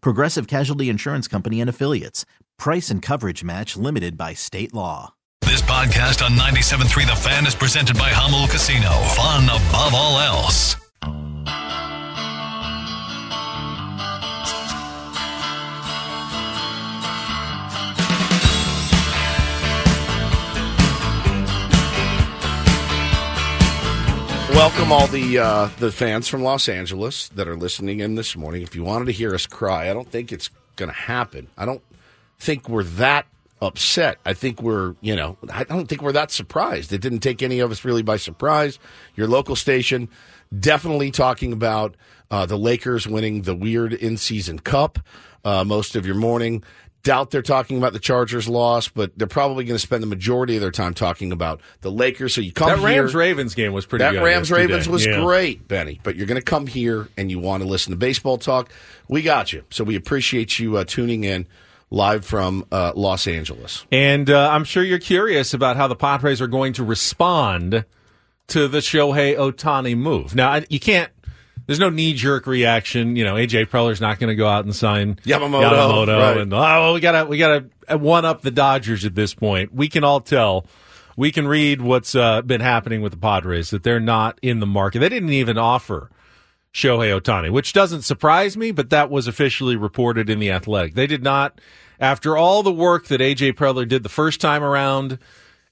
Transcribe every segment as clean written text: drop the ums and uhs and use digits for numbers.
Progressive Casualty Insurance Company and Affiliates. Price and coverage match limited by state law. This podcast on 97.3 The Fan is presented by Hamul Casino. Fun above all else. Welcome all the fans from Los Angeles that are listening in this morning. If you wanted to hear us cry, I don't think it's going to happen. I don't think we're that upset. I think we're, I don't think we're that surprised. It didn't take any of us really by surprise. Your local station definitely talking about the Lakers winning the weird in-season cup most of your morning. Doubt they're talking about the Chargers' loss, but they're probably going to spend the majority of their time talking about the Lakers. So you come here. That Rams-Ravens game was pretty good. That Rams-Ravens was great, Benny. But you're going to come here and you want to listen to baseball talk. We got you. So we appreciate you tuning in live from Los Angeles. And I'm sure you're curious about how the Padres are going to respond to the Shohei Ohtani move. Now, you can't. There's no knee-jerk reaction. A.J. Preller's not going to go out and sign Yamamoto. Right. And, we gotta one-up the Dodgers at this point. We can all tell. We can read what's been happening with the Padres, that they're not in the market. They didn't even offer Shohei Ohtani, which doesn't surprise me, but that was officially reported in The Athletic. They did not, after all the work that A.J. Preller did the first time around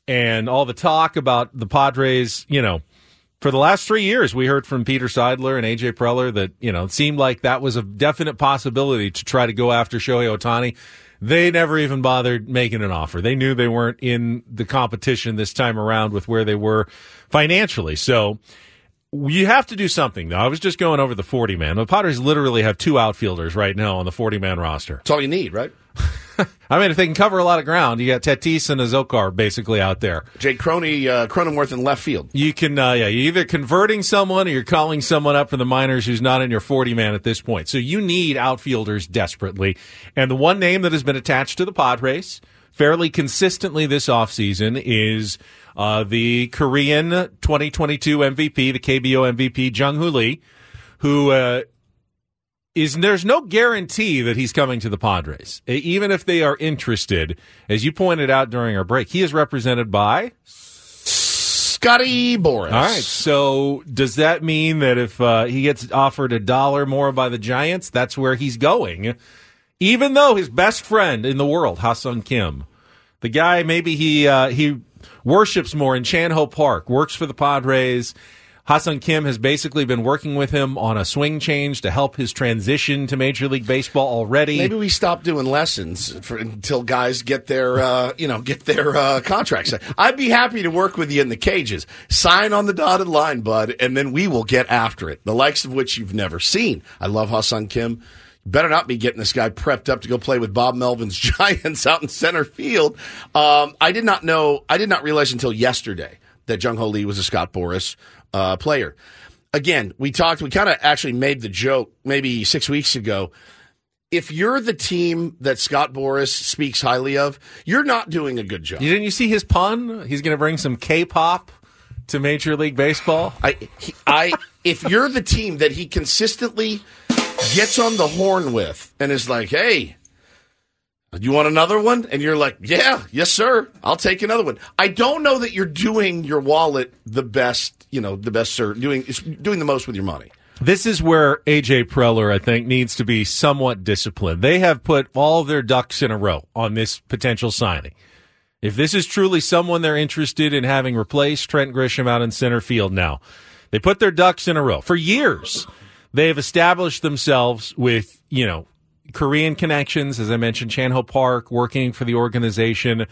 and all the talk about the Padres, for the last 3 years, we heard from Peter Seidler and A.J. Preller that, it seemed like that was a definite possibility to try to go after Shohei Ohtani. They never even bothered making an offer. They knew they weren't in the competition this time around with where they were financially. So you have to do something, though. I was just going over the 40-man. The Padres literally have two outfielders right now on the 40-man roster. That's all you need, right? I mean, if they can cover a lot of ground, you got Tatis and Azokar basically out there. Jake Crony, Cronenworth in left field. You can, you're either converting someone or you're calling someone up for the minors who's not in your 40-man at this point. So you need outfielders desperately. And the one name that has been attached to the Padres fairly consistently this offseason is the Korean 2022 MVP, the KBO MVP, Jung Hoo Lee, who there's no guarantee that he's coming to the Padres, even if they are interested. As you pointed out during our break, he is represented by Scott Boras. All right, so does that mean that if he gets offered $1 more by the Giants, that's where he's going? Even though his best friend in the world, Ha-Seong Kim, the guy maybe he worships more in Chan Ho Park, works for the Padres. Ha-Seong Kim has basically been working with him on a swing change to help his transition to Major League Baseball already. Maybe we stop doing lessons until guys get their, contracts. I'd be happy to work with you in the cages. Sign on the dotted line, bud, and then we will get after it. The likes of which you've never seen. I love Ha-Seong Kim. Better not be getting this guy prepped up to go play with Bob Melvin's Giants out in center field. I did not realize until yesterday that Jung Hoo Lee was a Scott Boras player. Again, we kind of actually made the joke maybe 6 weeks ago. If you're the team that Scott Boras speaks highly of, you're not doing a good job. Didn't you see his pun? He's going to bring some K-pop to Major League Baseball. If you're the team that he consistently gets on the horn with and is like, hey, you want another one? And you're like, yeah, yes, sir. I'll take another one. I don't know that you're doing your wallet the best, doing the most with your money. This is where A.J. Preller, I think, needs to be somewhat disciplined. They have put all their ducks in a row on this potential signing. If this is truly someone they're interested in having replaced Trent Grisham out in center field now, they put their ducks in a row. For years, they have established themselves with, you know, Korean connections, as I mentioned, Chan Ho Park, working for the organization,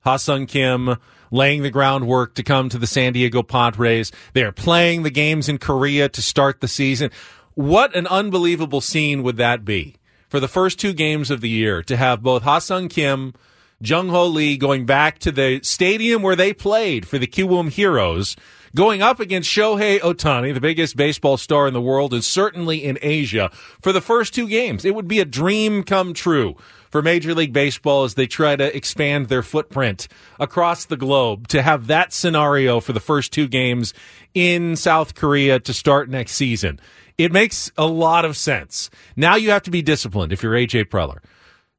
Ha-Seong Kim, laying the groundwork to come to the San Diego Padres. They are playing the games in Korea to start the season. What an unbelievable scene would that be for the first two games of the year to have both Ha-Seong Kim, Jung Hoo Lee going back to the stadium where they played for the Kiwoom Heroes, going up against Shohei Ohtani, the biggest baseball star in the world and certainly in Asia, for the first two games. It would be a dream come true for Major League Baseball as they try to expand their footprint across the globe to have that scenario for the first two games in South Korea to start next season. It makes a lot of sense. Now you have to be disciplined if you're A.J. Preller.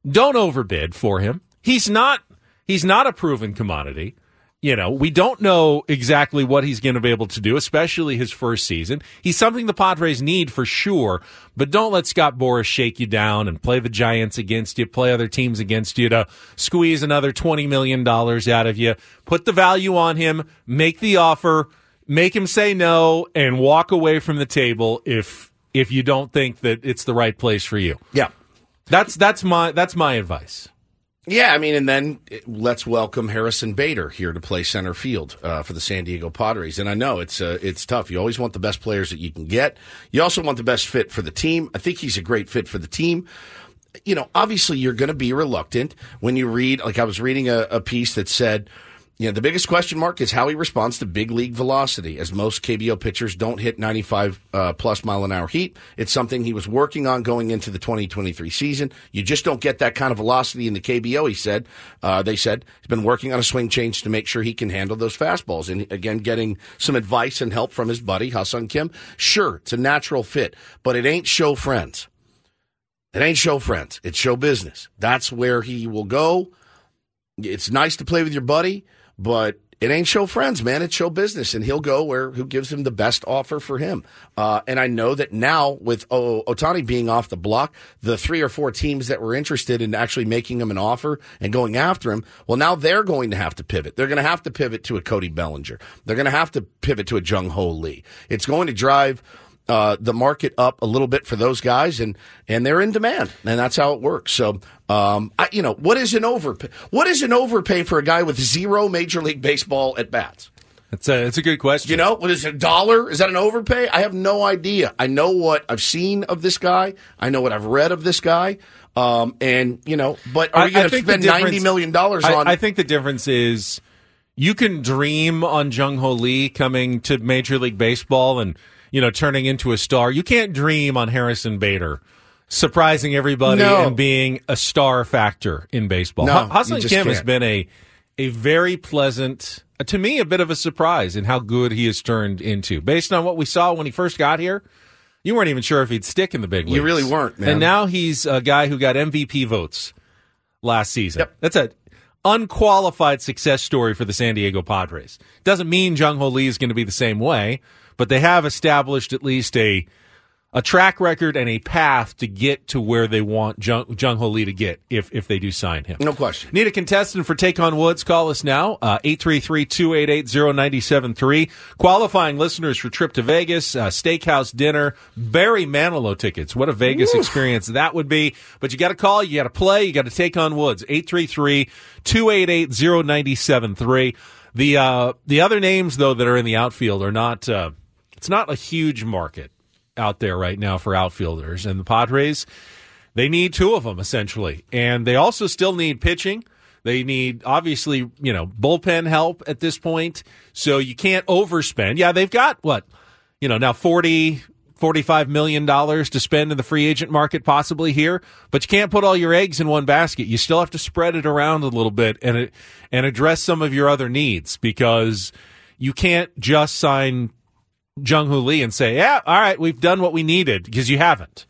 Don't overbid for him. He's not a proven commodity. You know, we don't know exactly what he's going to be able to do, especially his first season. He's something the Padres need for sure, but don't let Scott Boras shake you down and play the Giants against you, play other teams against you to squeeze another $20 million out of you. Put the value on him, make the offer, make him say no, and walk away from the table if you don't think that it's the right place for you. Yeah. That's my advice. Yeah, I mean, and then let's welcome Harrison Bader here to play center field for the San Diego Padres. And I know it's tough. You always want the best players that you can get. You also want the best fit for the team. I think he's a great fit for the team. You know, obviously you're going to be reluctant when you read, like I was reading a piece that said, you know, the biggest question mark is how he responds to big league velocity, as most KBO pitchers don't hit 95 plus mile an hour heat. It's something he was working on going into the 2023 season. You just don't get that kind of velocity in the KBO, he said. They said he's been working on a swing change to make sure he can handle those fastballs. And again, getting some advice and help from his buddy, Ha-Seong Kim. Sure, it's a natural fit, but it ain't show friends. It ain't show friends. It's show business. That's where he will go. It's nice to play with your buddy, but it ain't show friends, man. It's show business, and he'll go where who gives him the best offer for him. And I know that now with Ohtani being off the block, the 3 or 4 teams that were interested in actually making him an offer and going after him, well, now they're going to have to pivot. They're going to have to pivot to a Cody Bellinger. They're going to have to pivot to a Jung Hoo Lee. It's going to drive the market up a little bit for those guys, and they're in demand, and that's how it works. So, you know, what is an overpay for a guy with 0 Major League Baseball at bats? That's a good question. You know, what is it, $1? Is that an overpay? I have no idea. I know what I've seen of this guy. I know what I've read of this guy. And you know, but are we going to spend $90 million on? I think the difference is you can dream on Jung Hoo Lee coming to Major League Baseball and, you know, turning into a star. You can't dream on Harrison Bader surprising everybody and being a star factor in baseball. No, Ha-Seong Kim has been a very pleasant, to me, a bit of a surprise in how good he has turned into. Based on what we saw when he first got here, you weren't even sure if he'd stick in the big leagues. You really weren't, man. And now he's a guy who got MVP votes last season. Yep. That's an unqualified success story for the San Diego Padres. Doesn't mean Jung Hoo Lee is going to be the same way, but they have established at least a track record and a path to get to where they want Jung Hoo Lee to get if they do sign him. No question. Need a contestant for Take on Woods? Call us now, 833-288-0973. Qualifying listeners for trip to Vegas, steakhouse dinner, Barry Manilow tickets. What a Vegas experience that would be. But you got to call, you got to play, you got to take on Woods, 833-288-0973. The other names, though, that are in the outfield are not it's not a huge market out there right now for outfielders. And the Padres, they need 2 of them, essentially. And they also still need pitching. They need, obviously, you know, bullpen help at this point. So you can't overspend. Yeah, they've got, what, you know, now $45 million to spend in the free agent market possibly here, but you can't put all your eggs in one basket. You still have to spread it around a little bit and address some of your other needs, because you can't just sign Jung Hoo Lee and say, yeah, all right, we've done what we needed, because you haven't.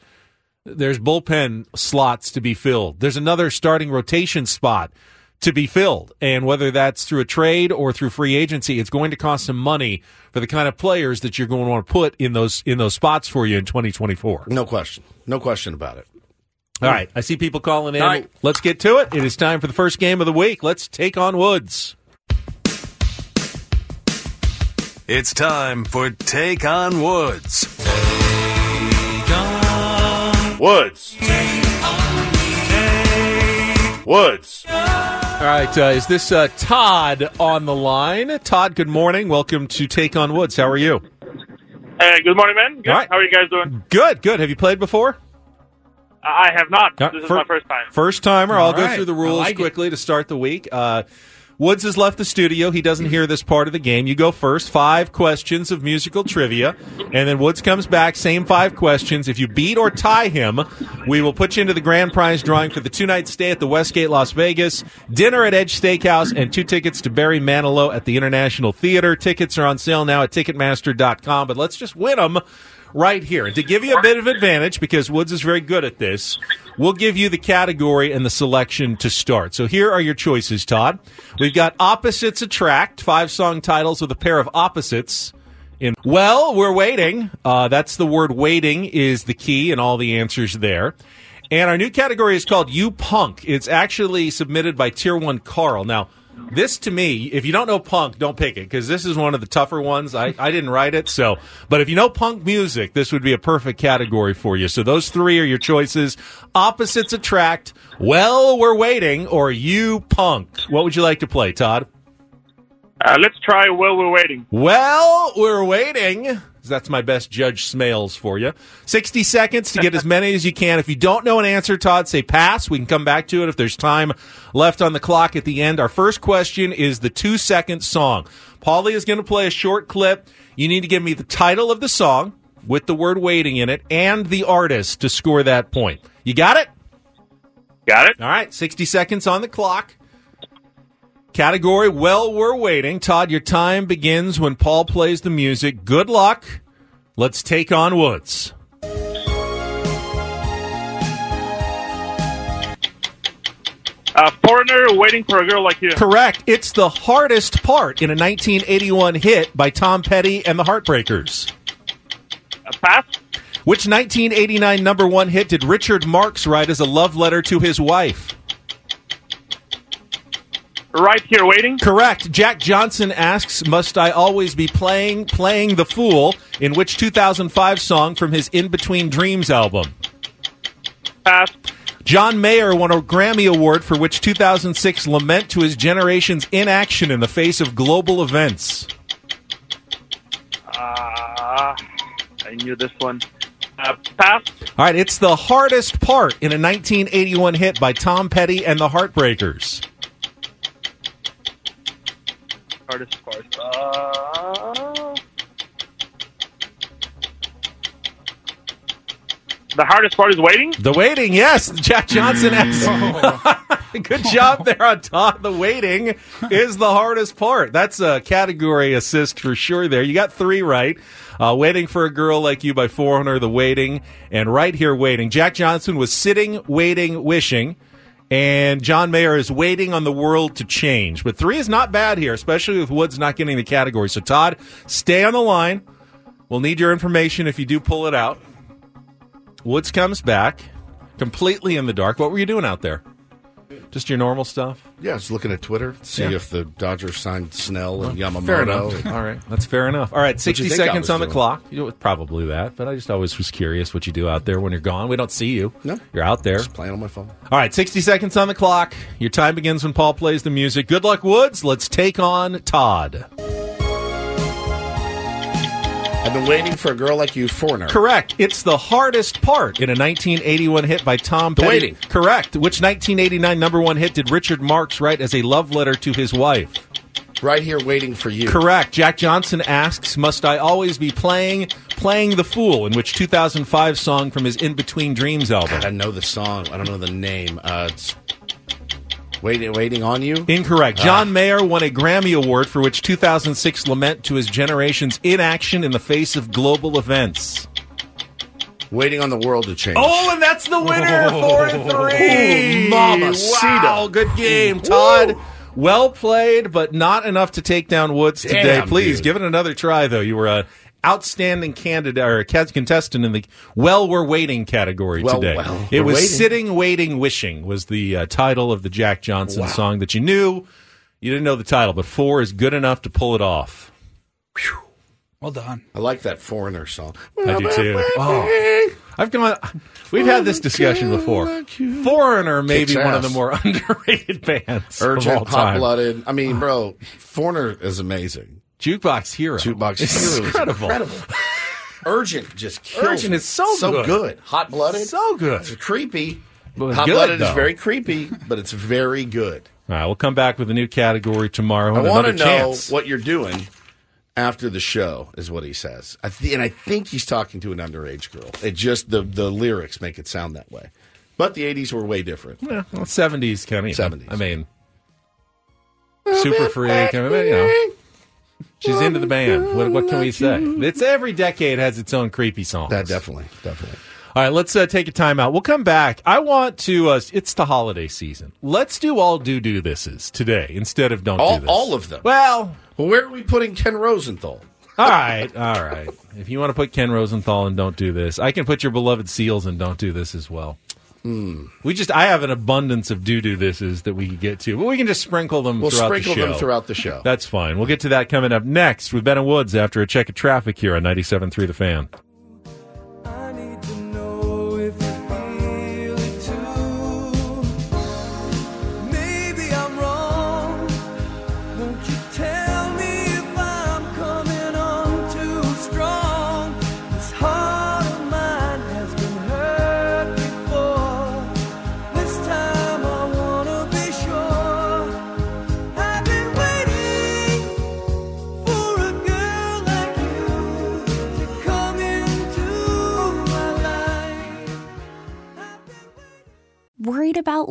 There's bullpen slots to be filled. There's another starting rotation spot to be filled. And whether that's through a trade or through free agency, it's going to cost some money for the kind of players that you're going to want to put in those spots for you in 2024. No question. No question about it. All right. I see people calling in. All right. Let's get to it. It is time for the first game of the week. Let's take on Woods. It's time for Take on Woods. Take on Woods. Take on Woods. All right. Is this Todd on the line? Todd, good morning. Welcome to Take on Woods. How are you? Hey, good morning, man. Good. All right. How are you guys doing? Good, good. Have you played before? I have not. This is my first time. First timer. I'll go through the rules quickly to start the week. Woods has left the studio. He doesn't hear this part of the game. You go first. 5 questions of musical trivia. And then Woods comes back. Same 5 questions. If you beat or tie him, we will put you into the grand prize drawing for the 2-night stay at the Westgate Las Vegas, dinner at Edge Steakhouse, and 2 tickets to Barry Manilow at the International Theater. Tickets are on sale now at Ticketmaster.com. But let's just win them right here. And to give you a bit of advantage, because Woods is very good at this, we'll give you the category and the selection to start. So here are your choices, Todd. We've got Opposites Attract, 5 song titles with a pair of opposites. In Well, We're Waiting. That's the word waiting is the key and all the answers there. And our new category is called You Punk. It's actually submitted by Tier 1 Carl. Now, this to me, if you don't know punk, don't pick it, because this is one of the tougher ones. I didn't write it, so. But if you know punk music, this would be a perfect category for you. So those 3 are your choices. Opposites Attract, Well, We're Waiting, or You Punk. What would you like to play, Todd? Let's try Well, We're Waiting. Well, We're Waiting. That's my best Judge Smales for you. 60 seconds to get as many as you can. If you don't know an answer, Todd, say pass. We can come back to it if there's time left on the clock at the end. Our first question is the 2-second song. Paulie is going to play a short clip. You need to give me the title of the song with the word waiting in it and the artist to score that point. You got it? Got it. All right, 60 seconds on the clock. Category, Well, We're Waiting. Todd, your time begins when Paul plays the music. Good luck. Let's take on Woods. A foreigner waiting for a girl like you. Correct. It's the hardest part in a 1981 hit by Tom Petty and the Heartbreakers. A pass. Which 1989 number 1 hit did Richard Marx write as a love letter to his wife? Right Here Waiting. Correct. Jack Johnson asks, must I always be playing the fool in which 2005 song from his In Between Dreams album? Pass. John Mayer won a Grammy Award for which 2006 lament to his generation's inaction in the face of global events? I knew this one. Pass. All right, it's the hardest part in a 1981 hit by Tom Petty and the Heartbreakers. Hardest part. The hardest part is waiting? The waiting, yes. Jack Johnson asks. Good job there on Todd. The waiting is the hardest part. That's a category assist for sure there. You got 3 right. Waiting for a Girl Like You by Foreigner, The Waiting, and Right Here Waiting. Jack Johnson was sitting, waiting, wishing. And John Mayer is waiting on the world to change. But 3 is not bad here, especially with Woods not getting the category. So, Todd, stay on the line. We'll need your information if you do pull it out. Woods comes back completely in the dark. What were you doing out there? Just your normal stuff? Yeah, I was looking at Twitter to see if the Dodgers signed Snell and Yamamoto. Fair enough. All right, that's fair enough. All right, 60 seconds on the clock. You know, probably that, but I just always was curious what you do out there when you're gone. We don't see you. No. You're out there. Just playing on my phone. All right, 60 seconds on the clock. Your time begins when Paul plays the music. Good luck, Woods. Let's take on Todd. I've been waiting for a girl like you, Foreigner. Correct. It's the hardest part in a 1981 hit by Tom Petty. The Waiting. Correct. Which 1989 number 1 hit did Richard Marx write as a love letter to his wife? Right Here Waiting for You. Correct. Jack Johnson asks, must I always be playing the fool, in which 2005 song from his In Between Dreams album? God, I know the song. I don't know the name. It's Waiting on You? Incorrect. John Mayer won a Grammy Award for which 2006 lament to his generation's inaction in the face of global events? Waiting on the World to Change. Oh, and that's the winner, 4-3. Mamacita. Wow, good game, Todd. Whoa. Well played, but not enough to take down Woods today. Please, dude, give it another try, though. You were an outstanding candidate or contestant in the we're waiting category today. It was waiting. Sitting, Waiting, Wishing was the title of the Jack Johnson song that you knew. You didn't know the title, but four is good enough to pull it off. Whew. Well done. I like that Foreigner song. I do too. Oh. We've had this discussion before. Foreigner may be one of the more underrated bands. Urgent, hot-blooded. I mean, bro, Foreigner is amazing. Jukebox Hero. Jukebox Hero. Incredible. Urgent just kills. Urgent is so good. Hot-blooded. So good. It's creepy. Hot-blooded is very creepy, but it's very good. All right, we'll come back with a new category tomorrow. I want to know what you're doing after the show, is what he says. And I think he's talking to an underage girl. It just, the lyrics make it sound that way. But the 80s were way different. Yeah, well, 70s, Kenny. 70s. I mean, super freak. I mean, you know, she's into the band. What can we say? It's every decade has its own creepy songs. That definitely. All right, let's take a timeout. We'll come back. I want to, it's the holiday season. Let's do all do thises today instead of don't do this. All of them. Well, where are we putting Ken Rosenthal? All right. If you want to put Ken Rosenthal in don't do this, I can put your beloved Seals in don't do this as well. Mm. I have an abundance of do thises that we can get to, but we can just sprinkle them throughout the show. We'll sprinkle them throughout the show. That's fine. We'll get to that coming up next with Ben and Woods after a check of traffic here on 97.3 The Fan. Worried about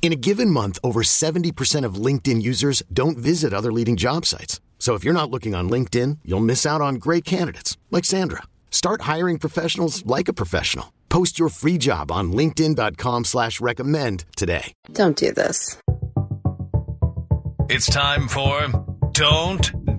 In a given month, over 70% of LinkedIn users don't visit other leading job sites. So if you're not looking on LinkedIn, you'll miss out on great candidates like Sandra. Start hiring professionals like a professional. Post your free job on linkedin.com/recommend today. Don't do this. It's time for Don't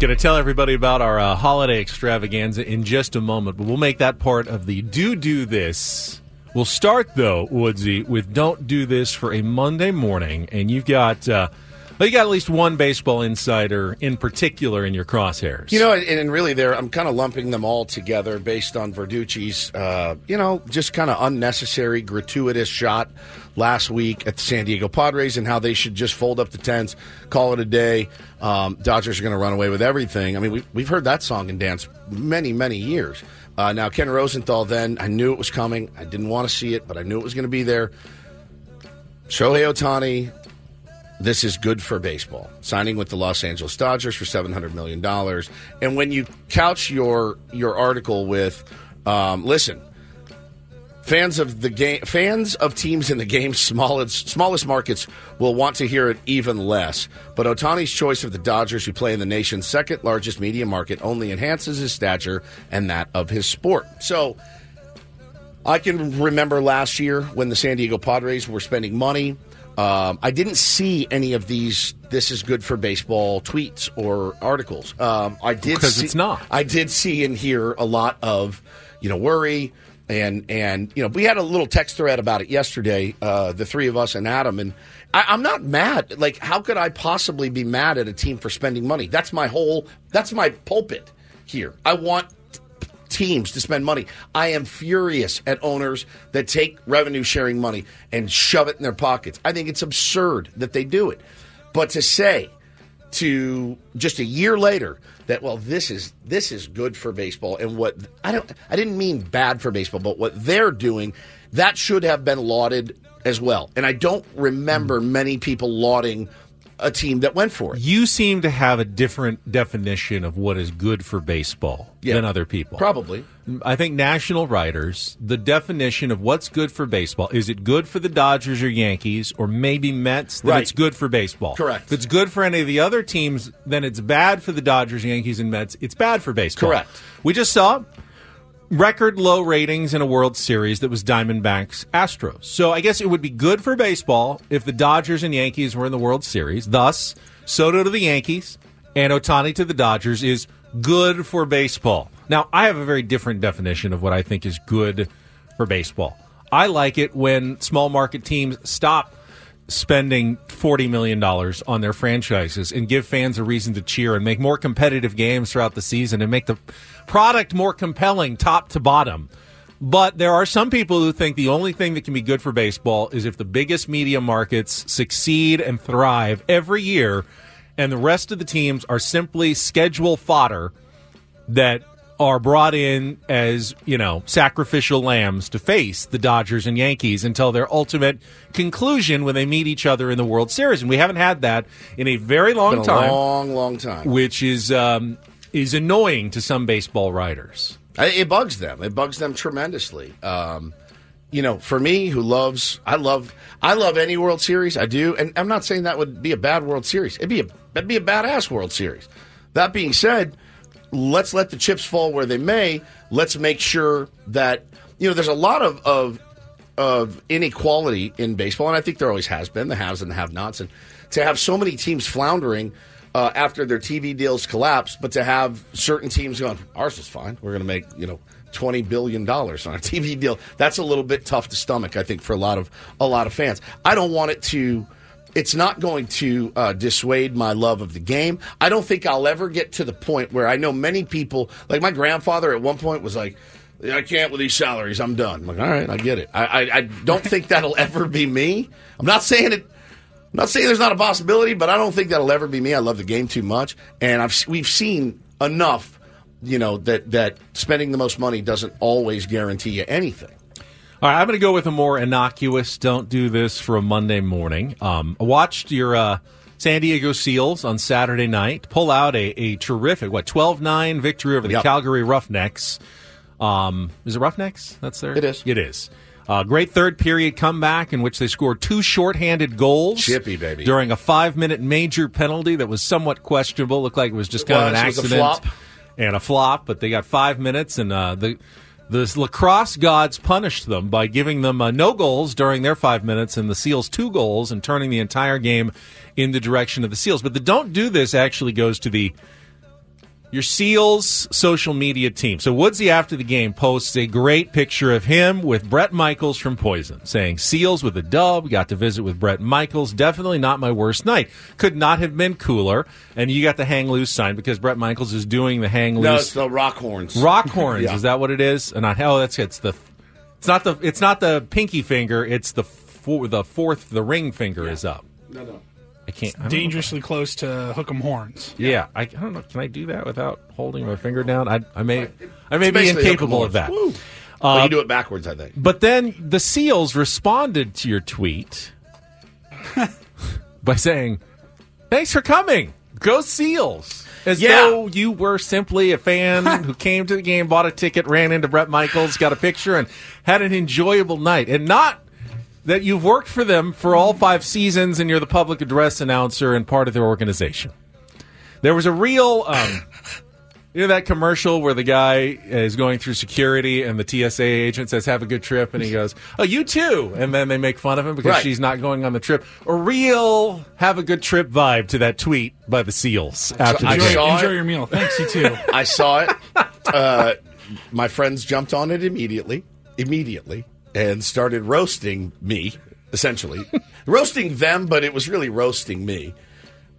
Going to tell everybody about our holiday extravaganza in just a moment, but we'll make that part of the do this. We'll start, though, Woodsy, with Don't Do This for a Monday morning, and you've got But you got at least one baseball insider in particular in your crosshairs. You know, and really there, I'm kind of lumping them all together based on Verducci's, just kind of unnecessary, gratuitous shot last week at the San Diego Padres and how they should just fold up the tents, call it a day. Dodgers are going to run away with everything. I mean, we've heard that song and dance many, many years. Now, Ken Rosenthal then, I knew it was coming. I didn't want to see it, but I knew it was going to be there. Shohei Ohtani, this is good for baseball. Signing with the Los Angeles Dodgers for $700 million. And when you couch your article with, listen, fans of teams in the game's smallest markets will want to hear it even less. But Ohtani's choice of the Dodgers, who play in the nation's second largest media market, only enhances his stature and that of his sport. So I can remember last year when the San Diego Padres were spending money. I didn't see any of these "this is good for baseball" tweets or articles. I did see and hear a lot of, worry and we had a little text thread about it yesterday. The three of us and Adam, and I'm not mad. Like, how could I possibly be mad at a team for spending money? That's my pulpit here. I want teams to spend money. I am furious at owners that take revenue sharing money and shove it in their pockets. I think it's absurd that they do it. But to say to just a year later that, well, this is good for baseball, and what I didn't mean bad for baseball, but what they're doing, that should have been lauded as well. And I don't remember many people lauding a team that went for it. You seem to have a different definition of what is good for baseball than other people. Probably. I think national writers, the definition of what's good for baseball, is it good for the Dodgers or Yankees or maybe Mets? Then it's good for baseball. Correct. If it's good for any of the other teams, then it's bad for the Dodgers, Yankees, and Mets. It's bad for baseball. Correct. We just saw record low ratings in a World Series that was Diamondbacks Astros. So I guess it would be good for baseball if the Dodgers and Yankees were in the World Series. Thus, Soto to the Yankees and Ohtani to the Dodgers is good for baseball. Now, I have a very different definition of what I think is good for baseball. I like it when small market teams stop spending $40 million on their franchises and give fans a reason to cheer and make more competitive games throughout the season and make the product more compelling top to bottom. But there are some people who think the only thing that can be good for baseball is if the biggest media markets succeed and thrive every year and the rest of the teams are simply schedule fodder that are brought in as, sacrificial lambs to face the Dodgers and Yankees until their ultimate conclusion when they meet each other in the World Series. And we haven't had that in a very long time. Long time. Which is annoying to some baseball writers. It bugs them. It bugs them tremendously. For me, I love any World Series. I do. And I'm not saying that would be a bad World Series. It'd be a badass World Series. That being said, let's let the chips fall where they may. Let's make sure that, there's a lot of inequality in baseball, and I think there always has been, the haves and the have-nots. And to have so many teams floundering after their TV deals collapse, but to have certain teams going, ours is fine. We're going to make, $20 billion on a TV deal. That's a little bit tough to stomach, I think, for a lot of fans. I don't want it to... It's not going to dissuade my love of the game. I don't think I'll ever get to the point where I know many people, like my grandfather at one point was like, I can't with these salaries, I'm done. I'm like, all right, I get it. I don't think that'll ever be me. I'm not saying there's not a possibility, but I don't think that'll ever be me. I love the game too much. And we've seen enough, that spending the most money doesn't always guarantee you anything. All right, I'm going to go with a more innocuous, don't do this for a Monday morning. I watched your San Diego Seals on Saturday night pull out a terrific, 12-9 victory over the Calgary Roughnecks. Is it Roughnecks? That's there? It is. It is. Great third-period comeback in which they scored two shorthanded goals. Chippy, baby. During a 5-minute major penalty that was somewhat questionable. Looked like it was just kind of an accident. It was a flop, but they got 5 minutes, and the lacrosse gods punished them by giving them no goals during their 5 minutes and the Seals 2 goals and turning the entire game in the direction of the Seals. But the don't do this actually goes to the your Seals social media team. So Woodsy, after the game, posts a great picture of him with Bret Michaels from Poison, saying, Seals with a dub, got to visit with Bret Michaels, definitely not my worst night. Could not have been cooler. And you got the hang loose sign because Bret Michaels is doing the hang loose. No, it's the rock horns. Rock horns, yeah. Is that what it is? And it's not the pinky finger, it's the fourth, the ring finger is up. No. It's dangerously close to hook 'em horns. Yeah. I don't know. Can I do that without holding my finger down? I may be incapable of that. Well, you do it backwards, I think. But then the Seals responded to your tweet by saying, "Thanks for coming. Go Seals." As though you were simply a fan who came to the game, bought a ticket, ran into Bret Michaels, got a picture, and had an enjoyable night. And not that you've worked for them for all 5 seasons and you're the public address announcer and part of their organization. There was a real, that commercial where the guy is going through security and the TSA agent says, have a good trip. And he goes, oh, you too. And then they make fun of him because she's not going on the trip. A real have a good trip vibe to that tweet by the Seals. Enjoy your meal. Thanks, you too. I saw it. My friends jumped on it immediately. And started roasting me, essentially. Roasting them, but it was really roasting me.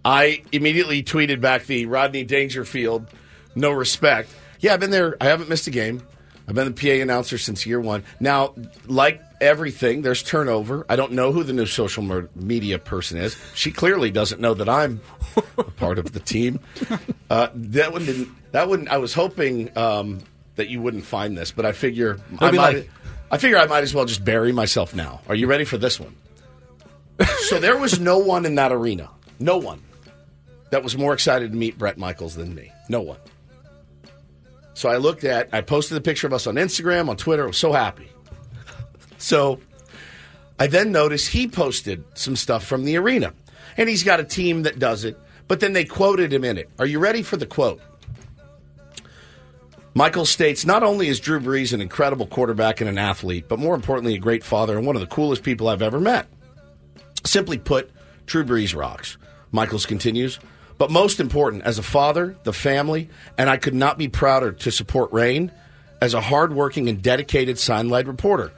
I immediately tweeted back the Rodney Dangerfield, no respect. Yeah, I've been there. I haven't missed a game. I've been the PA announcer since year one. Now, like everything, there's turnover. I don't know who the new social media person is. She clearly doesn't know that I'm a part of the team. I was hoping that you wouldn't find this, but I figure I might as well just bury myself now. Are you ready for this one? So there was no one in that arena. No one that was more excited to meet Bret Michaels than me. No one. So I posted a picture of us on Instagram, on Twitter. I was so happy. So I then noticed he posted some stuff from the arena. And he's got a team that does it. But then they quoted him in it. Are you ready for the quote? Michael states, not only is Drew Brees an incredible quarterback and an athlete, but more importantly, a great father and one of the coolest people I've ever met. Simply put, Drew Brees rocks. Michaels continues, but most important, as a father, the family, and I could not be prouder to support Rain as a hardworking and dedicated sign-led reporter,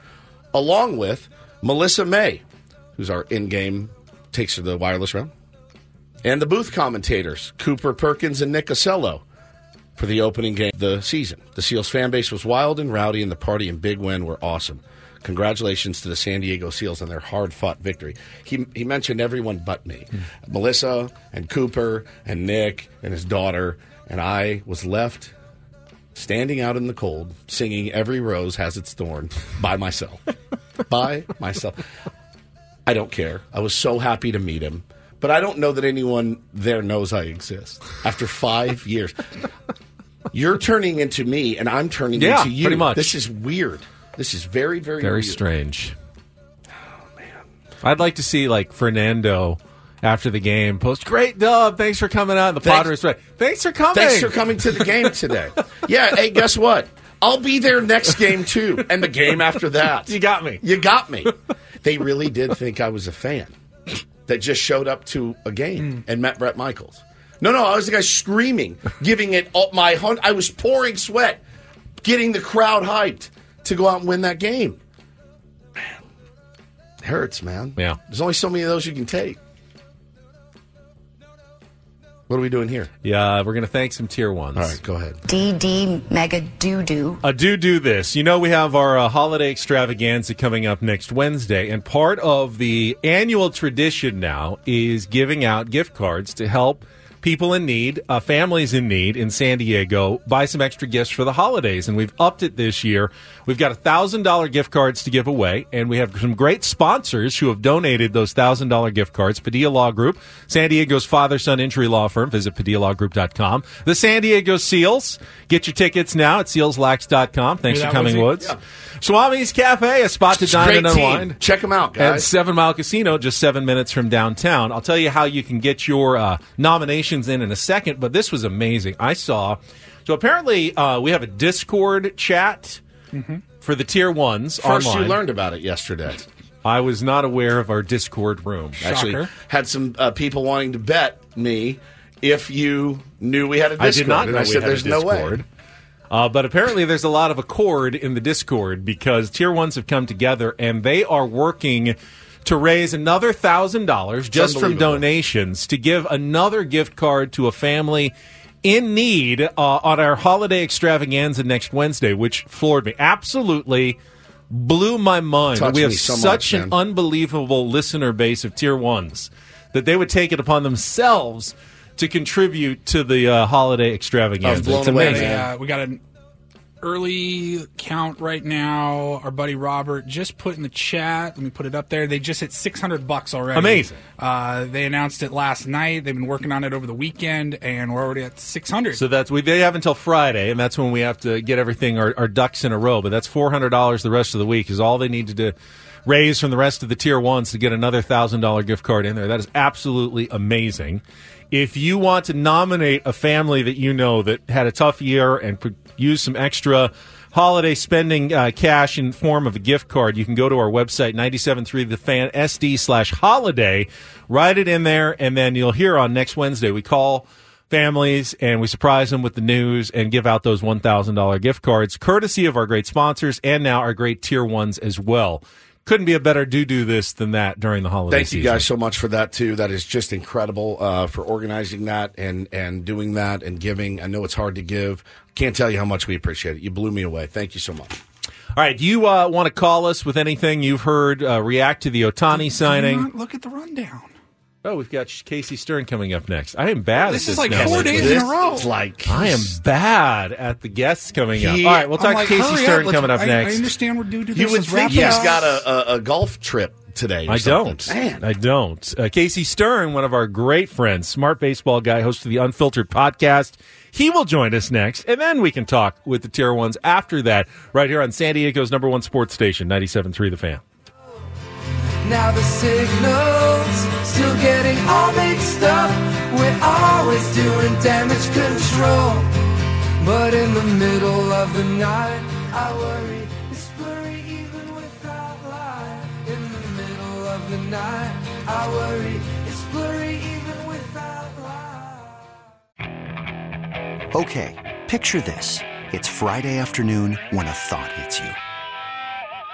along with Melissa May, who's our in-game, takes her the wireless round, and the booth commentators, Cooper Perkins and Nick Acello, for the opening game of the season. The Seals fan base was wild and rowdy, and the party and Big Win were awesome. Congratulations to the San Diego Seals on their hard-fought victory. He mentioned everyone but me. Melissa and Cooper and Nick and his daughter, and I was left standing out in the cold, singing Every Rose Has Its Thorn by myself. By myself. I don't care. I was so happy to meet him. But I don't know that anyone there knows I exist after 5 years. You're turning into me, and I'm turning into you. Pretty much. This is weird. This is very, very, very weird. Strange. Oh, man. I'd like to see, Fernando after the game post, great dub, thanks for coming out. The Padres, right? Thanks for coming. Thanks for coming to the game today. Yeah, hey, guess what? I'll be there next game, too, and the game after that. You got me. They really did think I was a fan that just showed up to a game and met Bret Michaels. No, I was the guy screaming, giving it all my heart. I was pouring sweat, getting the crowd hyped to go out and win that game. Man, it hurts, man. Yeah. There's only so many of those you can take. What are we doing here? Yeah, we're going to thank some tier ones. All right, go ahead. DD Mega Doo-Doo. A do-do this. You know we have our holiday extravaganza coming up next Wednesday, and part of the annual tradition now is giving out gift cards to help people in need, families in need in San Diego, buy some extra gifts for the holidays. And we've upped it this year. We've got $1,000 gift cards to give away. And we have some great sponsors who have donated those $1,000 gift cards. Padilla Law Group, San Diego's father-son injury law firm. Visit PadillaLawGroup.com. The San Diego Seals. Get your tickets now at SealsLax.com. Thanks for coming, Woods. Yeah. Swami's Cafe, a spot to dine and unwind. Check them out, guys. At 7 Mile Casino, just 7 minutes from downtown. I'll tell you how you can get your nomination in a second, but this was amazing. I saw, so apparently we have a Discord chat for the tier ones first online. You learned about it yesterday. I was not aware of our Discord room. Shocker. Actually had some people wanting to bet me if you knew we had a Discord. I did not know. I said, there's no way. But apparently there's a lot of accord in the Discord because Tier 1s have come together and they are working to raise another $1,000 just from donations to give another gift card to a family in need on our holiday extravaganza next Wednesday, which floored me. Absolutely blew my mind. Touched we have so such much, an unbelievable listener base of Tier 1s that they would take it upon themselves to contribute to the holiday extravaganza. It's amazing. We got an early count right now. Our buddy Robert just put in the chat. Let me put it up there. They just hit $600 already. Amazing. They announced it last night. They've been working on it over the weekend, and we're already at 600. So that's they have until Friday, and that's when we have to get everything, our ducks in a row. But that's $400 the rest of the week is all they need to do. Raise from the rest of the Tier 1s to get another $1,000 gift card in there. That is absolutely amazing. If you want to nominate a family that you know that had a tough year and use some extra holiday spending cash in the form of a gift card, you can go to our website, 973thefansd/holiday. Write it in there, and then you'll hear on next Wednesday. We call families, and we surprise them with the news and give out those $1,000 gift cards, courtesy of our great sponsors and now our great Tier 1s as well. Couldn't be a better do this than that during the holiday season. Thank you guys so much for that, too. That is just incredible for organizing that and doing that and giving. I know it's hard to give. Can't tell you how much we appreciate it. You blew me away. Thank you so much. All right, do you want to call us with anything you've heard, react to the Ohtani signing? Do not look at the rundown. Oh, we've got Casey Stern coming up next. I am bad at this. This is like now. 4 days in a row. I am bad at the guests coming up. All right, we'll talk to Casey Stern coming up next. I understand we're due to this. You would think he's got a golf trip today. I don't. Casey Stern, one of our great friends, smart baseball guy, host of the Unfiltered podcast. He will join us next, and then we can talk with the Tier 1s after that, right here on San Diego's number one sports station, 97.3 The Fan. Now the signal's still getting all mixed up. We're always doing damage control. But in the middle of the night, I worry, it's blurry even without light. In the middle of the night, I worry, it's blurry even without light. Okay, picture this. It's Friday afternoon when a thought hits you.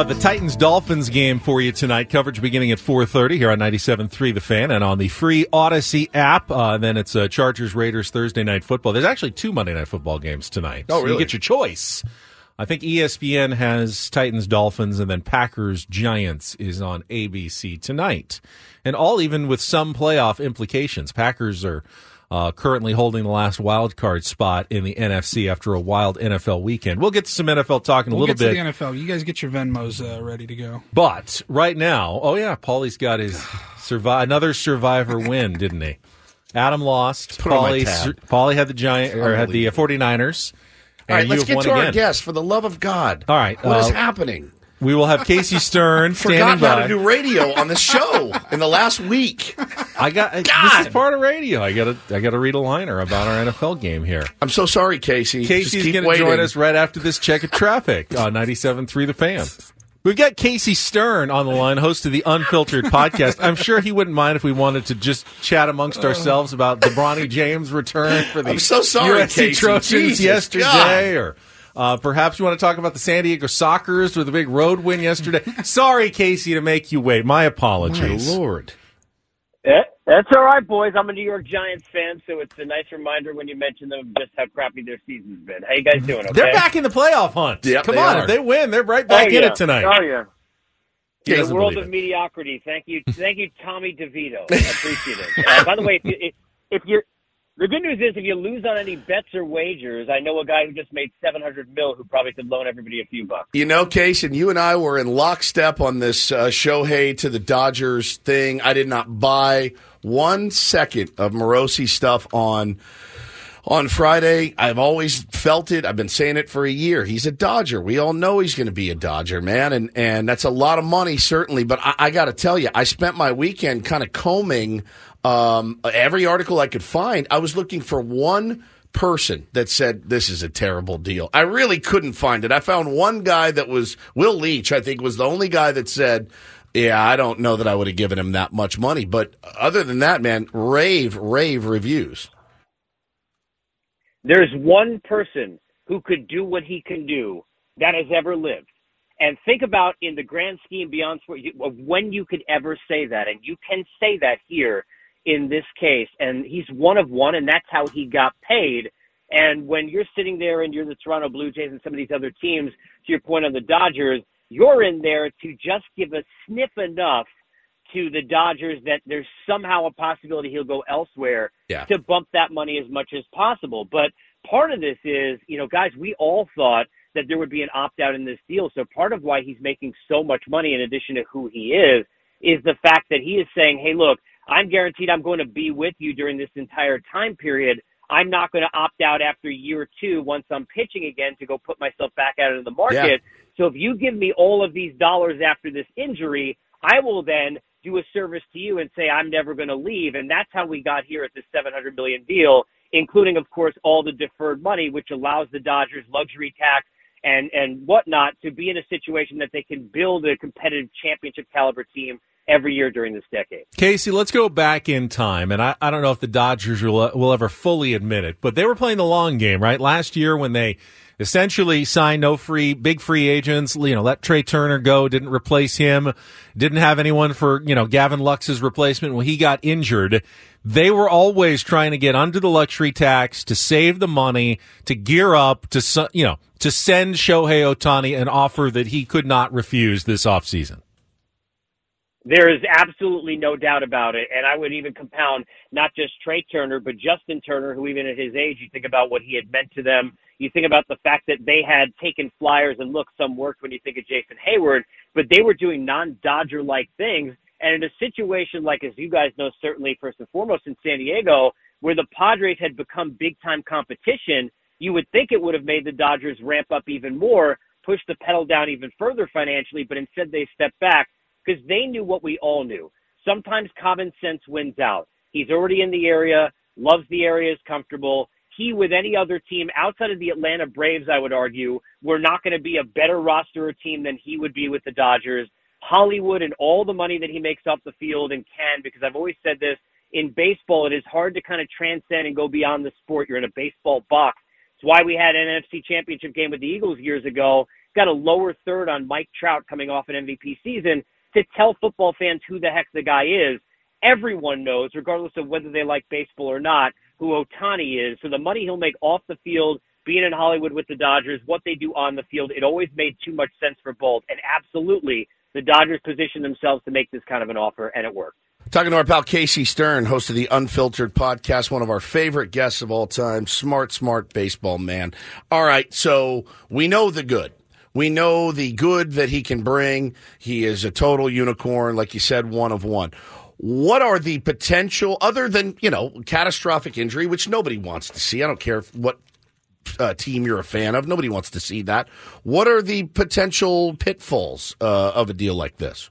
The Titans-Dolphins game for you tonight. Coverage beginning at 4:30 here on 97.3 The Fan and on the free Odyssey app. Then it's Chargers-Raiders Thursday Night Football. There's actually 2 Monday Night Football games tonight. Oh, really? So you get your choice. I think ESPN has Titans, Dolphins, and then Packers, Giants is on ABC tonight. And all even with some playoff implications. Packers are currently holding the last wild card spot in the NFC after a wild NFL weekend. We'll get to some NFL talk in a little bit. We'll get to the NFL. You guys get your Venmos ready to go. But right now, oh yeah, Paulie's got his another survivor win, didn't he? Adam lost. Paulie had the Giants or had the 49ers. All right, let's get to our guest, for the love of God. All right. What is happening? We will have Casey Stern standing by. Forgotten how to do radio on the show in the last week. This is part of radio. I got to read a liner about our NFL game here. I'm so sorry, Casey. Casey's going to join us right after this check of traffic on 97.3 The Fan. We've got Casey Stern on the line, host of the Unfiltered podcast. I'm sure he wouldn't mind if we wanted to just chat amongst ourselves about LeBron James' return for the USC Trojans yesterday, or perhaps you want to talk about the San Diego Sockers with a big road win yesterday. Sorry, Casey, to make you wait. My apologies. My Lord. That's all right, boys. I'm a New York Giants fan, so it's a nice reminder when you mention them just how crappy their season's been. How you guys doing? Okay? They're back in the playoff hunt. Yep, come on, if they win, they're right back in it tonight. Oh yeah. In the world of mediocrity. Thank you, Tommy DeVito. I appreciate it. By the way, the good news is if you lose on any bets or wagers, I know a guy who just made $700 million who probably could loan everybody a few bucks. You know, Case, and you and I were in lockstep on this Shohei to the Dodgers thing. I did not buy 1 second of Morosi stuff on Friday. I've always felt it. I've been saying it for a year. He's a Dodger. We all know he's going to be a Dodger, man, and that's a lot of money, certainly. But I got to tell you, I spent my weekend kind of combing every article I could find. I was looking for one person that said, this is a terrible deal. I really couldn't find it. I found one guy that was, Will Leach, I think, was the only guy that said, yeah, I don't know that I would have given him that much money. But other than that, man, rave reviews. There's one person who could do what he can do that has ever lived. And think about in the grand scheme beyond sport, when you could ever say that. And you can say that here in this case. And he's one of one, and that's how he got paid. And when you're sitting there and you're the Toronto Blue Jays and some of these other teams, to your point on the Dodgers, you're in there to just give a sniff enough to the Dodgers that there's somehow a possibility he'll go elsewhere to bump that money as much as possible. But part of this is, guys, we all thought that there would be an opt-out in this deal. So part of why he's making so much money, in addition to who he is the fact that he is saying, hey, look, I'm guaranteed I'm going to be with you during this entire time period. I'm not going to opt out after year two once I'm pitching again to go put myself back out into the market. Yeah. So if you give me all of these dollars after this injury, I will then do a service to you and say I'm never going to leave. And that's how we got here at this $700 million deal, including, of course, all the deferred money, which allows the Dodgers luxury tax and whatnot to be in a situation that they can build a competitive championship caliber team every year during this decade. Casey, let's go back in time, and I don't know if the Dodgers will ever fully admit it, but they were playing the long game, right? Last year when they essentially signed big free agents, let Trey Turner go, didn't replace him, didn't have anyone for, Gavin Lux's replacement when he got injured. They were always trying to get under the luxury tax to save the money, to gear up, to send Shohei Ohtani an offer that he could not refuse this offseason. There is absolutely no doubt about it, and I would even compound not just Trey Turner, but Justin Turner, who even at his age, you think about what he had meant to them. You think about the fact that they had taken flyers, and look, some worked when you think of Jason Hayward, but they were doing non-Dodger-like things. And in a situation like, as you guys know, certainly first and foremost in San Diego, where the Padres had become big-time competition, you would think it would have made the Dodgers ramp up even more, push the pedal down even further financially, but instead they stepped back. Because they knew what we all knew. Sometimes common sense wins out. He's already in the area, loves the area, is comfortable. He, with any other team outside of the Atlanta Braves, I would argue, were not going to be a better roster or team than he would be with the Dodgers. Hollywood and all the money that he makes off the field and can, because I've always said this, in baseball it is hard to kind of transcend and go beyond the sport. You're in a baseball box. It's why we had an NFC championship game with the Eagles years ago. Got a lower third on Mike Trout coming off an MVP season. To tell football fans who the heck the guy is, everyone knows, regardless of whether they like baseball or not, who Ohtani is. So the money he'll make off the field being in Hollywood with the Dodgers, what they do on the field, it always made too much sense for both. And absolutely, the Dodgers positioned themselves to make this kind of an offer, and it worked. Talking to our pal Casey Stern, host of the Unfiltered podcast, one of our favorite guests of all time, smart baseball man. All right, so we know the good. We know the good that he can bring. He is a total unicorn, like you said, one of one. What are the potential, other than, you know, catastrophic injury, which nobody wants to see? I don't care what team you're a fan of. Nobody wants to see that. What are the potential pitfalls of a deal like this?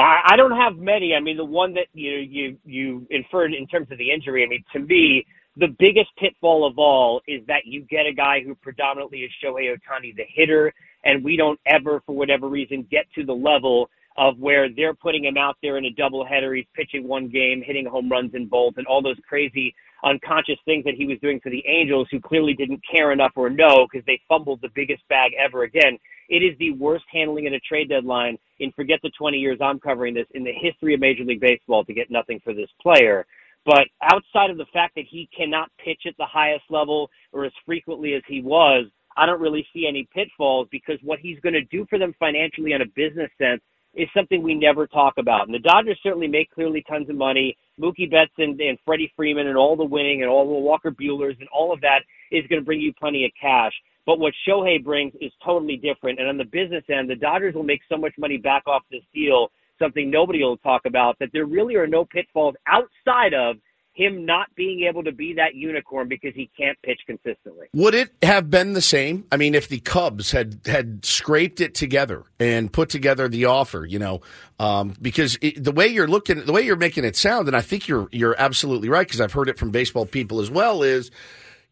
I don't have many. I mean, the one that you inferred in terms of the injury, I mean, to me, the biggest pitfall of all is that you get a guy who predominantly is Shohei Ohtani, the hitter, and we don't ever, for whatever reason, get to the level of where they're putting him out there in a doubleheader. He's pitching one game, hitting home runs in both, and all those crazy unconscious things that he was doing for the Angels, who clearly didn't care enough or know because they fumbled the biggest bag ever again. It is the worst handling at a trade deadline in, forget the 20 years I'm covering this, in the history of Major League Baseball to get nothing for this player. But outside of the fact that he cannot pitch at the highest level or as frequently as he was, I don't really see any pitfalls, because what he's going to do for them financially on a business sense is something we never talk about. And the Dodgers certainly make clearly tons of money. Mookie Betts and Freddie Freeman and all the winning and all the Walker Buehlers and all of that is going to bring you plenty of cash. But what Shohei brings is totally different. And on the business end, the Dodgers will make so much money back off this deal, something nobody will talk about, that there really are no pitfalls outside of him not being able to be that unicorn because he can't pitch consistently. Would it have been the same? I mean, if the Cubs had scraped it together and put together the offer, because the way you're making it sound, and I think you're absolutely right, because I've heard it from baseball people as well, is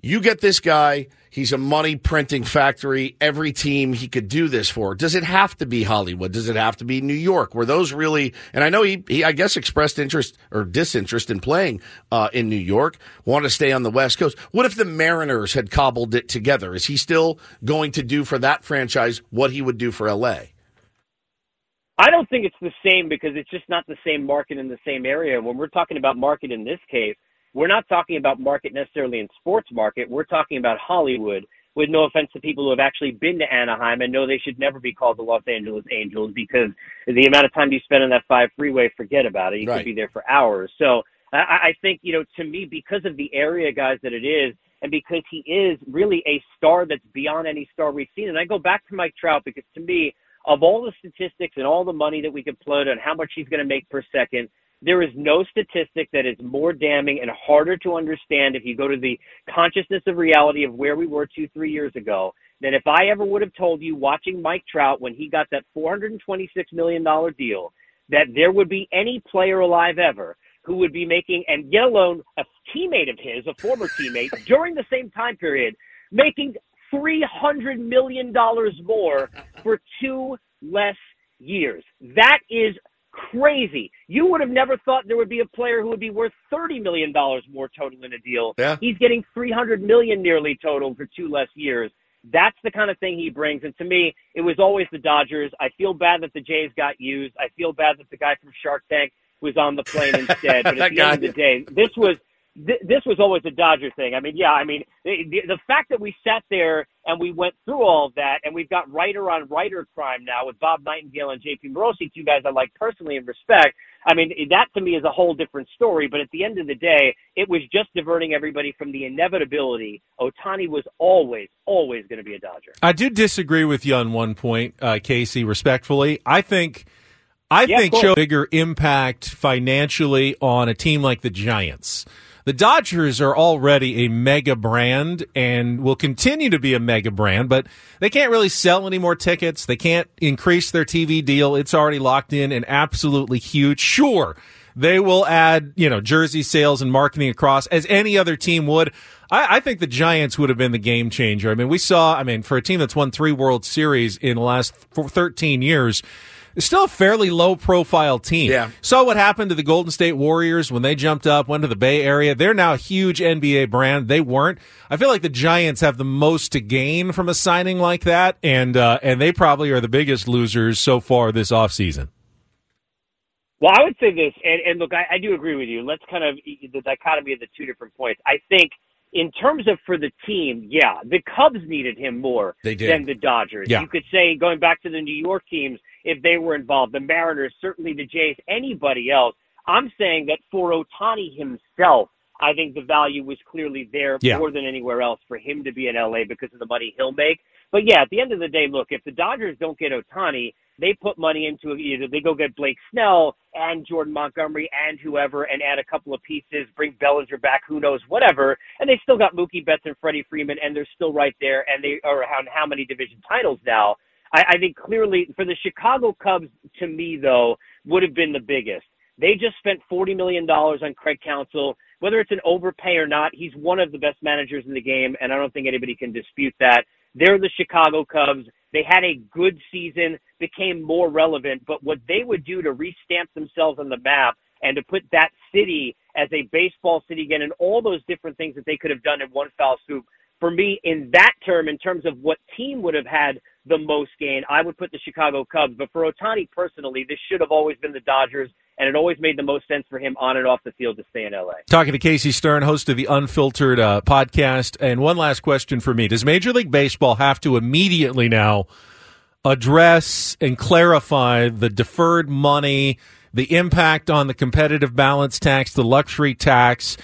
you get this guy, he's a money printing factory, every team he could do this for. Does it have to be Hollywood? Does it have to be New York? Were those really, and I know he I guess expressed interest or disinterest in playing in New York, wanted to stay on the West Coast. What if the Mariners had cobbled it together? Is he still going to do for that franchise what he would do for L.A.? I don't think it's the same, because it's just not the same market in the same area. When we're talking about market in this case, we're not talking about market necessarily in sports market. We're talking about Hollywood, with no offense to people who have actually been to Anaheim and know they should never be called the Los Angeles Angels, because the amount of time you spend on that 5 freeway, forget about it. You could be there for hours. So I think, to me, because of the area, guys, that it is, and because he is really a star that's beyond any star we've seen. And I go back to Mike Trout, because to me, of all the statistics and all the money that we could float on how much he's going to make per second, there is no statistic that is more damning and harder to understand if you go to the consciousness of reality of where we were 2-3 years ago than if I ever would have told you, watching Mike Trout when he got that $426 million deal, that there would be any player alive ever who would be making, and yet alone a teammate of his, a former teammate, during the same time period, making $300 million more for 2 less years. That is crazy. You would have never thought there would be a player who would be worth $30 million more total in a deal. Yeah. He's getting $300 million nearly total for 2 less years. That's the kind of thing he brings. And to me, it was always the Dodgers. I feel bad that the Jays got used. I feel bad that the guy from Shark Tank was on the plane instead. But at the end of the day, this was always a Dodger thing. I mean, the fact that we sat there and we went through all of that, and we've got writer on writer crime now with Bob Nightingale and JP Morosi, 2 guys I like personally and respect. I mean, that to me is a whole different story. But at the end of the day, it was just diverting everybody from the inevitability. Ohtani was always going to be a Dodger. I do disagree with you on one point, Casey, respectfully. I think show bigger impact financially on a team like the Giants. The Dodgers are already a mega brand and will continue to be a mega brand, but they can't really sell any more tickets. They can't increase their TV deal. It's already locked in and absolutely huge. Sure, they will add, jersey sales and marketing across as any other team would. I think the Giants would have been the game changer. I mean, for a team that's won 3 World Series in the last 13 years, still a fairly low-profile team. Yeah. Saw what happened to the Golden State Warriors when they jumped up, went to the Bay Area. They're now a huge NBA brand. They weren't. I feel like the Giants have the most to gain from a signing like that, and they probably are the biggest losers so far this offseason. Well, I would say this, and look, I do agree with you. Let's kind of – the dichotomy of the two different points. I think – in terms of for the team, yeah, the Cubs needed him more than the Dodgers. Yeah. You could say, going back to the New York teams, if they were involved, the Mariners, certainly the Jays, anybody else. I'm saying that for Ohtani himself, I think the value was clearly there more than anywhere else for him to be in L.A. because of the money he'll make. But, yeah, at the end of the day, look, if the Dodgers don't get Ohtani, they put money into it. Either they go get Blake Snell and Jordan Montgomery and whoever and add a couple of pieces, bring Bellinger back, who knows, whatever. And they still got Mookie Betts and Freddie Freeman, and they're still right there, and they are on how many division titles now. I think clearly for the Chicago Cubs, to me, though, would have been the biggest. They just spent $40 million on Craig Counsell. Whether it's an overpay or not, he's one of the best managers in the game, and I don't think anybody can dispute that. They're the Chicago Cubs. They had a good season, became more relevant, but what they would do to restamp themselves on the map and to put that city as a baseball city again and all those different things that they could have done in one foul swoop, for me, in that term, in terms of what team would have had the most gain, I would put the Chicago Cubs. But for Ohtani personally, this should have always been the Dodgers, and it always made the most sense for him on and off the field to stay in L.A. Talking to Casey Stern, host of the Unfiltered podcast. And one last question for me. Does Major League Baseball have to immediately now address and clarify the deferred money, the impact on the competitive balance tax, the luxury tax,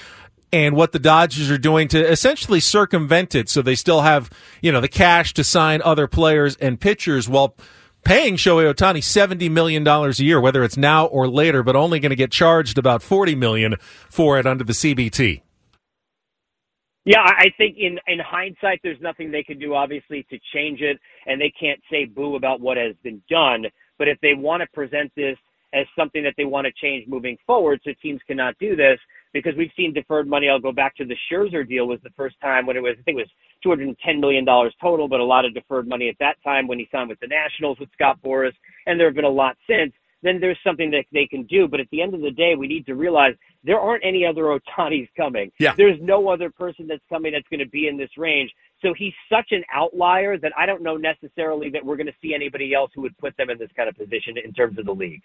and what the Dodgers are doing to essentially circumvent it so they still have, you know, the cash to sign other players and pitchers while paying Shohei Ohtani $70 million a year, whether it's now or later, but only going to get charged about $40 million for it under the CBT? Yeah, I think in hindsight, there's nothing they can do, obviously, to change it, and they can't say boo about what has been done. But if they want to present this as something that they want to change moving forward so teams cannot do this, because we've seen deferred money. I'll go back to the Scherzer deal was the first time when it was, I think it was $210 million total, but a lot of deferred money at that time when he signed with the Nationals with Scott Boras, and there have been a lot since. Then there's something that they can do. But at the end of the day, we need to realize there aren't any other Ohtanis coming. Yeah. There's no other person that's coming that's going to be in this range. So he's such an outlier that I don't know necessarily that we're going to see anybody else who would put them in this kind of position in terms of the league.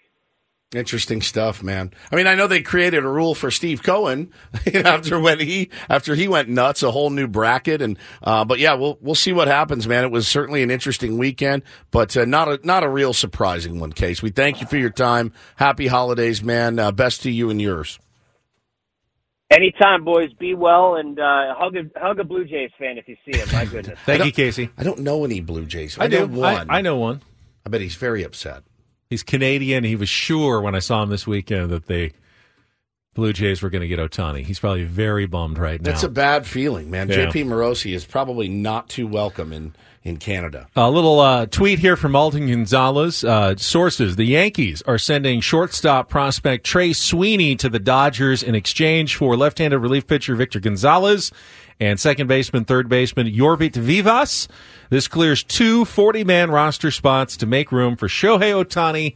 Interesting stuff, man. I mean, I know they created a rule for Steve Cohen after he went nuts, a whole new bracket, and but yeah, we'll see what happens, man. It was certainly an interesting weekend, but not a real surprising one. Case, we thank you for your time. Happy holidays, man. Best to you and yours. Anytime, boys. Be well, and hug a Blue Jays fan if you see him. My goodness. Thank you, Casey. I don't know any Blue Jays. I know one. I know one. I bet he's very upset. He's Canadian. He was sure when I saw him this weekend that the Blue Jays were going to get Ohtani. He's probably very bummed right now. That's a bad feeling, man. Yeah. J.P. Morosi is probably not too welcome in Canada. A little tweet here from Alton Gonzalez. Sources, the Yankees are sending shortstop prospect Trey Sweeney to the Dodgers in exchange for left-handed relief pitcher Victor Gonzalez and second baseman, third baseman Yorbit Vivas. This clears two 40-man roster spots to make room for Shohei Ohtani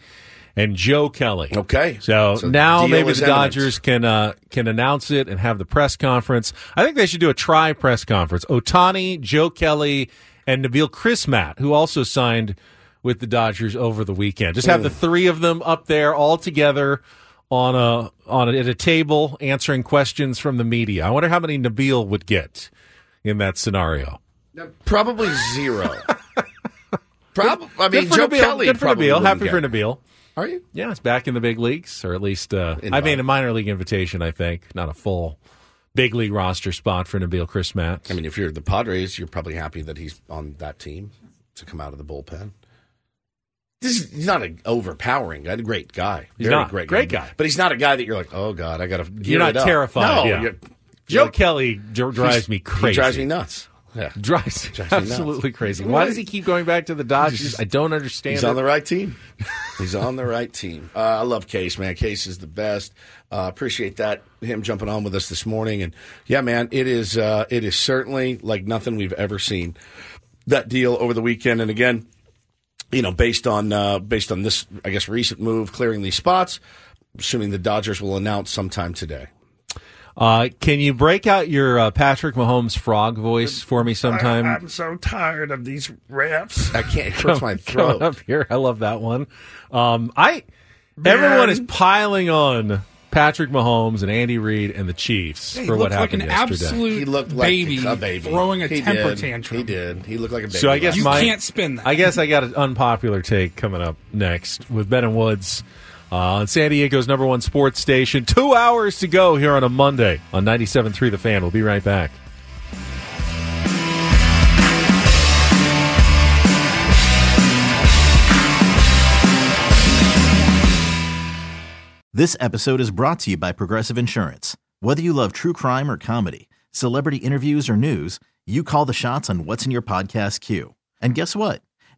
and Joe Kelly. Okay. So now maybe the Dodgers can announce it and have the press conference. I think they should do a tri-press conference. Ohtani, Joe Kelly, and Nabil Crismatt, who also signed with the Dodgers over the weekend. Just have the three of them up there all together at a table answering questions from the media. I wonder how many Nabil would get in that scenario. Probably zero. I mean, Joe Kelly. Good for Nabil. Happy for Nabil. Are you? Yeah, it's back in the big leagues, or at least a minor league invitation, I think. Not a full big league roster spot for Nabil Crismatt. I mean, if you're the Padres, you're probably happy that he's on that team to come out of the bullpen. He's not an overpowering guy. Great guy. He's not a great guy. But he's not a guy that you're like, oh, God, I got to get it up. You're not terrified. No. Yeah. Joe Kelly drives me crazy. He drives me nuts. Yeah. Drives absolutely nuts. Crazy. Why does he keep going back to the Dodgers? I don't understand. He's on the right team. He's on the right team. I love Case, man. Case is the best. Appreciate that, him jumping on with us this morning. And yeah, man, it is certainly like nothing we've ever seen. That deal over the weekend, and again, you know, based on this, I guess, recent move, clearing these spots, assuming the Dodgers will announce sometime today. Can you break out your Patrick Mahomes frog voice for me sometime? I'm so tired of these refs. I can't. It hurts my throat. Up here. I love that one. Everyone is piling on Patrick Mahomes and Andy Reid and the Chiefs for what happened yesterday. He looked like a baby throwing a temper tantrum. He did. He looked like a baby. So I guess you can't spin that. I guess I got an unpopular take coming up next with Ben and Woods on San Diego's number one sports station. 2 hours to go here on a Monday on 97.3 The Fan. We'll be right back. This episode is brought to you by Progressive Insurance. Whether you love true crime or comedy, celebrity interviews or news, you call the shots on what's in your podcast queue. And guess what?